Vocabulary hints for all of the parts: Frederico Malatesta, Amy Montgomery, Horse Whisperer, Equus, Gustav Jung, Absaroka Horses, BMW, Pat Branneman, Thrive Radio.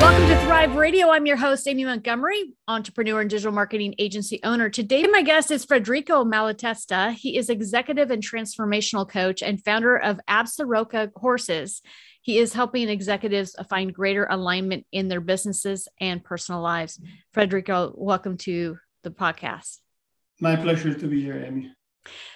Welcome to Thrive Radio. I'm your host, Amy Montgomery, entrepreneur and digital marketing agency owner. Today, my guest is Frederico Malatesta. He is executive and transformational coach and founder of Absaroka Horses. He is helping executives find greater alignment in their businesses and personal lives. Frederico, welcome to the podcast. My pleasure to be here, Amy.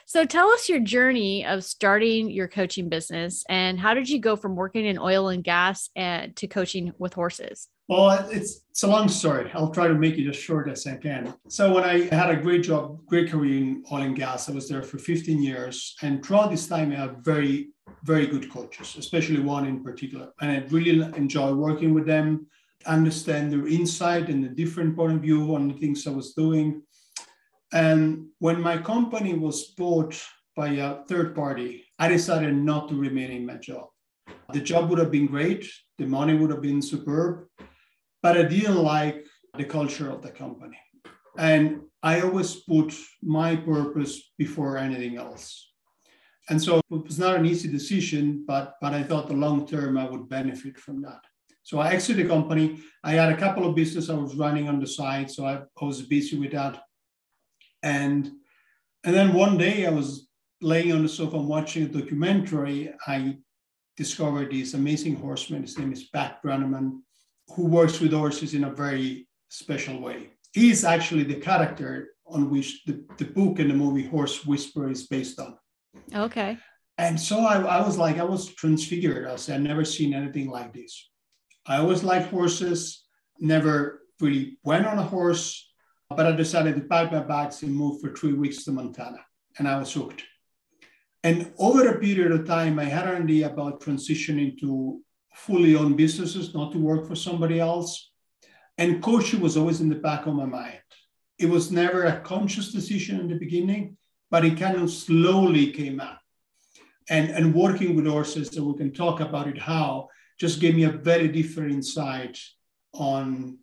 So tell us your journey of starting your coaching business, and how did you go from working in oil and gas to coaching with horses? Well, it's a long story. I'll try to make it as short as I can. So when I had a great job, great career in oil and gas, I was there for 15 years. And throughout this time, I had very, very good coaches, especially one in particular. And I really enjoy working with them, understand their insight and the different point of view on the things I was doing. And when my company was bought by a third party, I decided not to remain in my job. The job would have been great. The money would have been superb. But I didn't like the culture of the company. And I always put my purpose before anything else. And so it was not an easy decision, but I thought the long term I would benefit from that. So I exited the company. I had a couple of businesses I was running on the side, so I was busy with that. And then one day I was laying on the sofa and watching a documentary. I discovered this amazing horseman. His name is Pat Branneman, who works with horses in a very special way. He is actually the character on which the book and the movie Horse Whisperer is based on. Okay. And so I was like, I was transfigured. I said, I've never seen anything like this. I always liked horses, never really went on a horse, but I decided to pack my bags and move for 3 weeks to Montana. And I was hooked. And over a period of time, I had an idea about transitioning to fully owned businesses, not to work for somebody else. And coaching was always in the back of my mind. It was never a conscious decision in the beginning, but it kind of slowly came up. And working with horses, so we can talk about it how, just gave me a very different insight on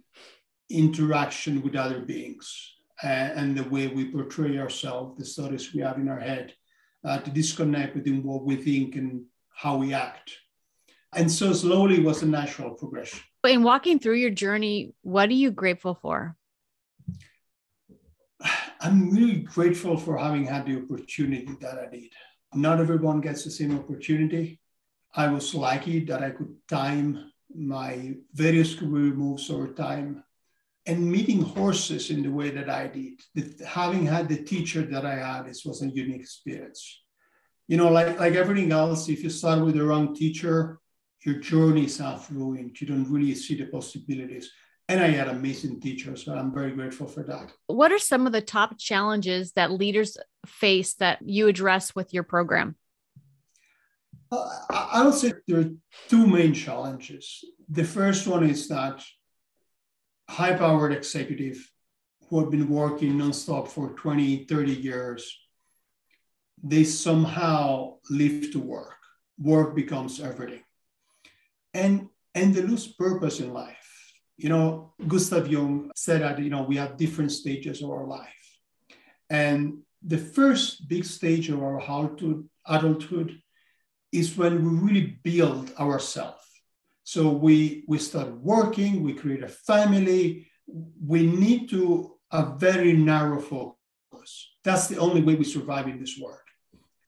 interaction with other beings and the way we portray ourselves, the stories we have in our head, to disconnect between what we think and how we act. And so slowly was a natural progression. In walking through your journey, what are you grateful for? I'm really grateful for having had the opportunity that I did. Not everyone gets the same opportunity. I was lucky that I could time my various career moves over time. And meeting horses in the way that I did, having had the teacher that I had, this was a unique experience. You know, like everything else, if you start with the wrong teacher, your journey is half ruined. You don't really see the possibilities. And I had amazing teachers, so I'm very grateful for that. What are some of the top challenges that leaders face that you address with your program? I would say there are two main challenges. The first one is that high-powered executive who have been working nonstop for 20, 30 years, they somehow live to work. Work becomes everything. And they lose purpose in life. You know, Gustav Jung said that, you know, we have different stages of our life. And the first big stage of our adulthood is when we really build ourselves. So we start working, we create a family, we need to a very narrow focus. That's the only way we survive in this world.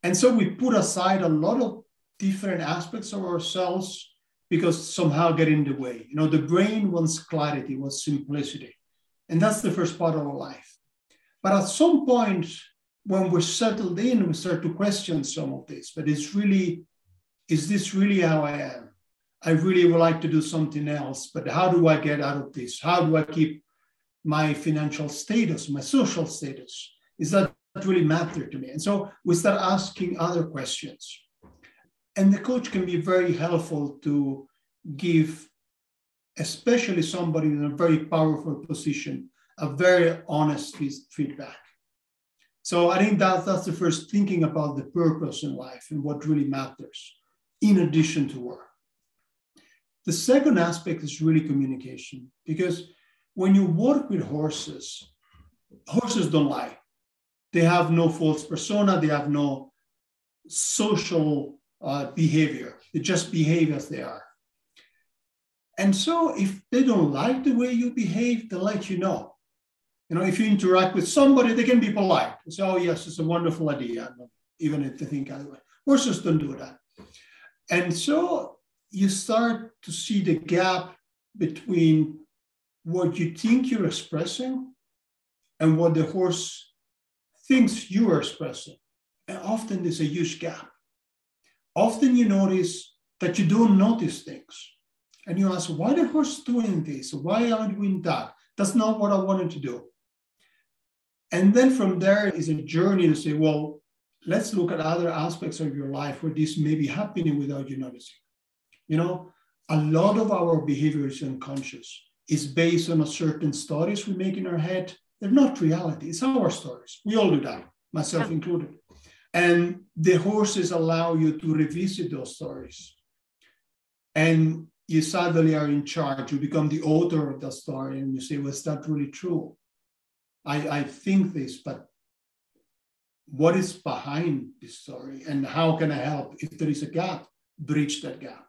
And so we put aside a lot of different aspects of ourselves because somehow get in the way. You know, the brain wants clarity, wants simplicity. And that's the first part of our life. But at some point, when we're settled in, we start to question some of this. But it's really, is this really how I am? I really would like to do something else, but how do I get out of this? How do I keep my financial status, my social status? Is that really matter to me? And so we start asking other questions. And the coach can be very helpful to give, especially somebody in a very powerful position, a very honest feedback. So I think that's the first, thinking about the purpose in life and what really matters, in addition to work. The second aspect is really communication, because when you work with horses, horses don't lie. They have no false persona. They have no social behavior. They just behave as they are. And so if they don't like the way you behave, they'll let you know. You know, if you interact with somebody, they can be polite. They say, oh, yes, it's a wonderful idea, even if they think otherwise. Horses don't do that. And so you start to see the gap between what you think you're expressing and what the horse thinks you are expressing. And often there's a huge gap. Often you notice that you don't notice things. And you ask, why the horse doing this? Why are you doing that? That's not what I wanted to do. And then from there is a journey to say, well, let's look at other aspects of your life where this may be happening without you noticing. You know, a lot of our behavior is unconscious. It's based on a certain stories we make in our head. They're not reality, it's our stories. We all do that, myself included. And the horses allow you to revisit those stories. And you suddenly are in charge, you become the author of the story, and you say, well, is that really true? I think this, but what is behind this story and how can I help? If there is a gap, bridge that gap.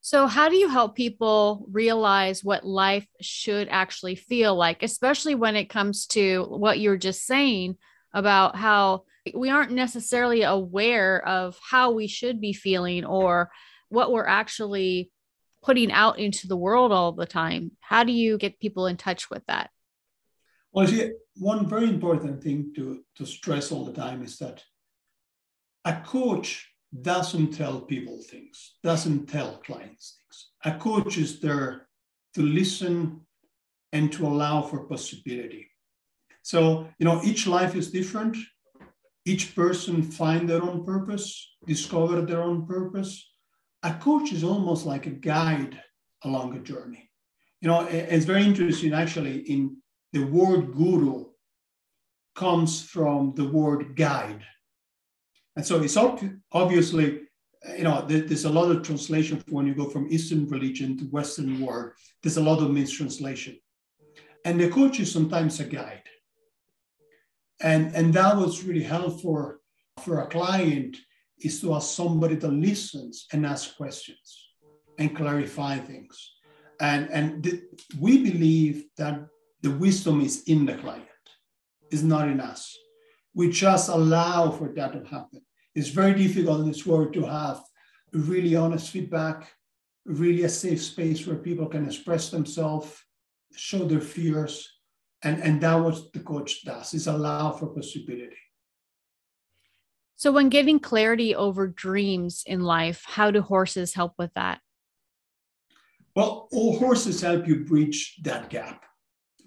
So how do you help people realize what life should actually feel like, especially when it comes to what you were just saying about how we aren't necessarily aware of how we should be feeling or what we're actually putting out into the world all the time? How do you get people in touch with that? Well, see, one very important thing to stress all the time is that a coach doesn't tell people things, doesn't tell clients things. A coach is there to listen and to allow for possibility. So, you know, each life is different. Each person finds their own purpose, discover their own purpose. A coach is almost like a guide along a journey. You know, it's very interesting, actually, in the word guru comes from the word guide. And so it's obviously, you know, there's a lot of translation when you go from Eastern religion to Western world. There's a lot of mistranslation. And the coach is sometimes a guide. And that was really helpful for a client, is to ask somebody that listens and asks questions and clarify things. And we believe that the wisdom is in the client, it's not in us. We just allow for that to happen. It's very difficult in this world to have really honest feedback, really a safe space where people can express themselves, show their fears, and that's what the coach does, is allow for possibility. So when getting clarity over dreams in life, how do horses help with that? Well, all horses help you bridge that gap.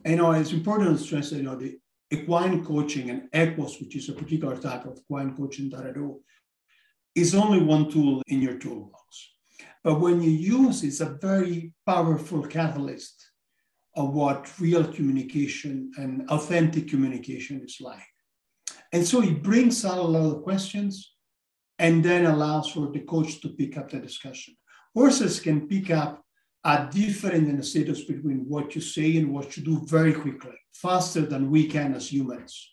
You know, it's important to stress that, you know, the equine coaching and Equus, which is a particular type of equine coaching that I do, is only one tool in your toolbox. But when you use it, it's a very powerful catalyst of what real communication and authentic communication is like. And so it brings out a lot of questions and then allows for the coach to pick up the discussion. Horses can pick up a difference in the status between what you say and what you do very quickly, faster than we can as humans.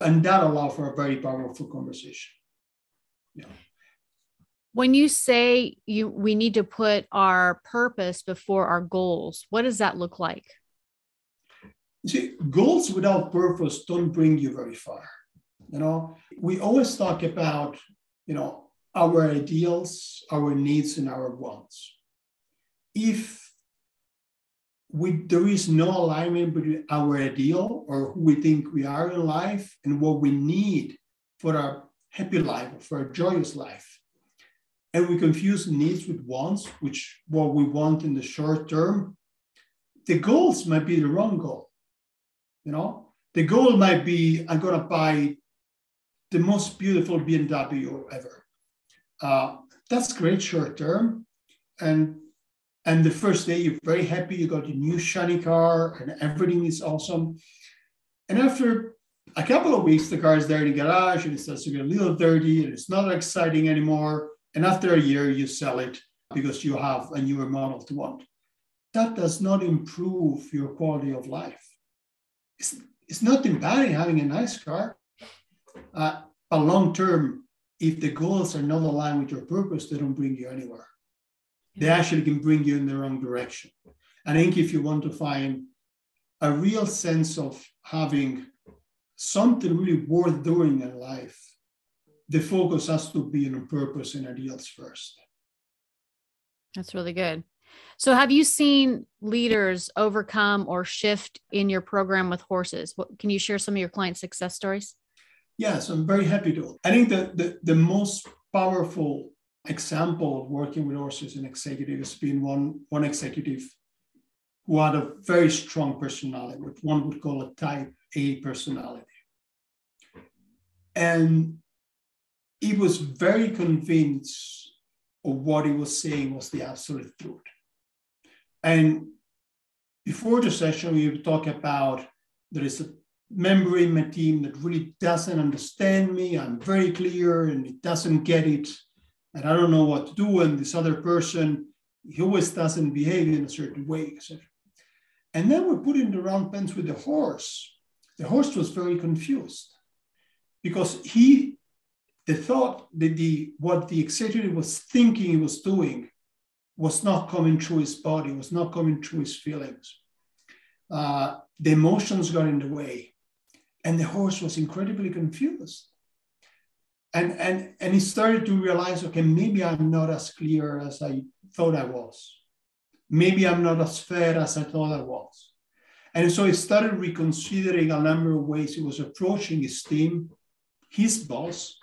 And that allows for a very powerful conversation. Yeah. When you say we need to put our purpose before our goals, what does that look like? You see, goals without purpose don't bring you very far. You know, we always talk about, you know, our ideals, our needs, and our wants. If there is no alignment between our ideal or who we think we are in life and what we need for our happy life, or for our joyous life, and we confuse needs with wants, which what we want in the short term, the goals might be the wrong goal. You know, the goal might be, I'm going to buy the most beautiful BMW ever. That's great short term. And the first day you're very happy, you got a new shiny car and everything is awesome. And after a couple of weeks, the car is there in the garage and it starts to get a little dirty and it's not exciting anymore. And after a year, you sell it because you have a newer model to want. That does not improve your quality of life. It's nothing bad in having a nice car, but long-term, if the goals are not aligned with your purpose, they don't bring you anywhere. They actually can bring you in the wrong direction. I think if you want to find a real sense of having something really worth doing in life, the focus has to be on purpose and ideals first. That's really good. So have you seen leaders overcome or shift in your program with horses? Can you share some of your client success stories? Yes, I'm very happy to. I think that the most powerful example of working with horses and executives has been one executive who had a very strong personality, what one would call a type A personality. And he was very convinced of what he was saying was the absolute truth. And before the session, we would talk about there is a member in my team that really doesn't understand me. I'm very clear and it doesn't get it. And I don't know what to do. And this other person, he always doesn't behave in a certain way, etc. And then we're putting the round pens with the horse. The horse was very confused because the thought that what the executive was thinking he was doing was not coming through his body, was not coming through his feelings. The emotions got in the way. And the horse was incredibly confused. And he started to realize, okay, maybe I'm not as clear as I thought I was. Maybe I'm not as fair as I thought I was. And so he started reconsidering a number of ways he was approaching his team, his boss,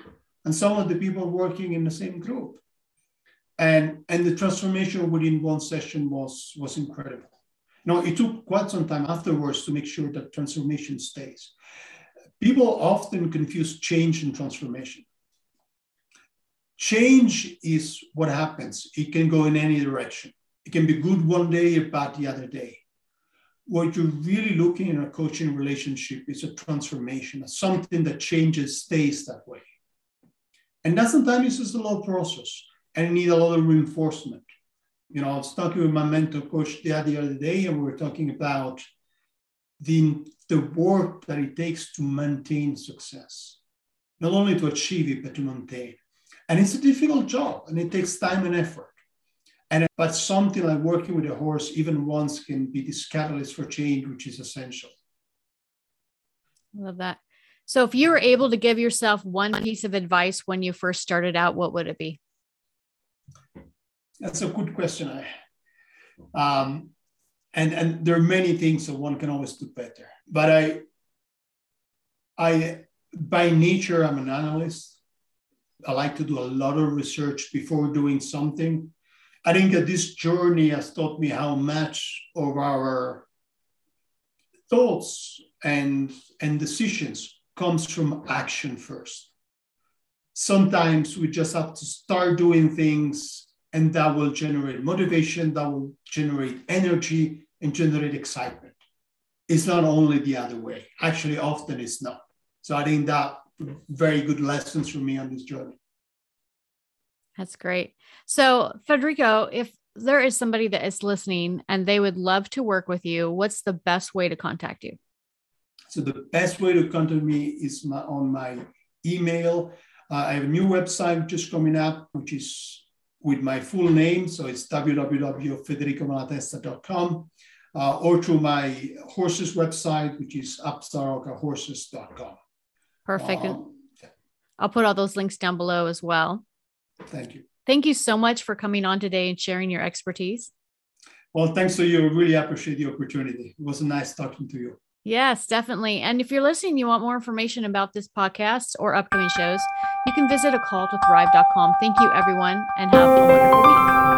and some of the people working in the same group. And the transformation within one session was incredible. Now, it took quite some time afterwards to make sure that transformation stays. People often confuse change and transformation. Change is what happens. It can go in any direction. It can be good one day or bad the other day. What you're really looking in a coaching relationship is a transformation, as something that changes, stays that way. And that sometimes is a long process and you need a lot of reinforcement. You know, I was talking with my mentor coach the other day, and we were talking about the work that it takes to maintain success, not only to achieve it, but to maintain. And it's a difficult job, and it takes time and effort. But something like working with a horse, even once, can be this catalyst for change, which is essential. I love that. So if you were able to give yourself one piece of advice when you first started out, what would it be? That's a good question. And there are many things that one can always do better. But I by nature, I'm an analyst. I like to do a lot of research before doing something. I think that this journey has taught me how much of our thoughts and decisions comes from action first. Sometimes we just have to start doing things, and that will generate motivation, that will generate energy, and generate excitement. It's not only the other way. Actually, often it's not. So I think that very good lessons for me on this journey. That's great. So Frederico, if there is somebody that is listening and they would love to work with you, what's the best way to contact you? So the best way to contact me is on my email. I have a new website just coming up, which is with my full name. So it's www.fredericomalatesta.com. Or through my horses website, which is absarokahorses.com. Perfect. I'll put all those links down below as well. Thank you. Thank you so much for coming on today and sharing your expertise. Well, thanks to you. I really appreciate the opportunity. It was nice talking to you. Yes, definitely. And if you're listening, you want more information about this podcast or upcoming shows, you can visit acalltothrive.com. Thank you, everyone, and have a wonderful week.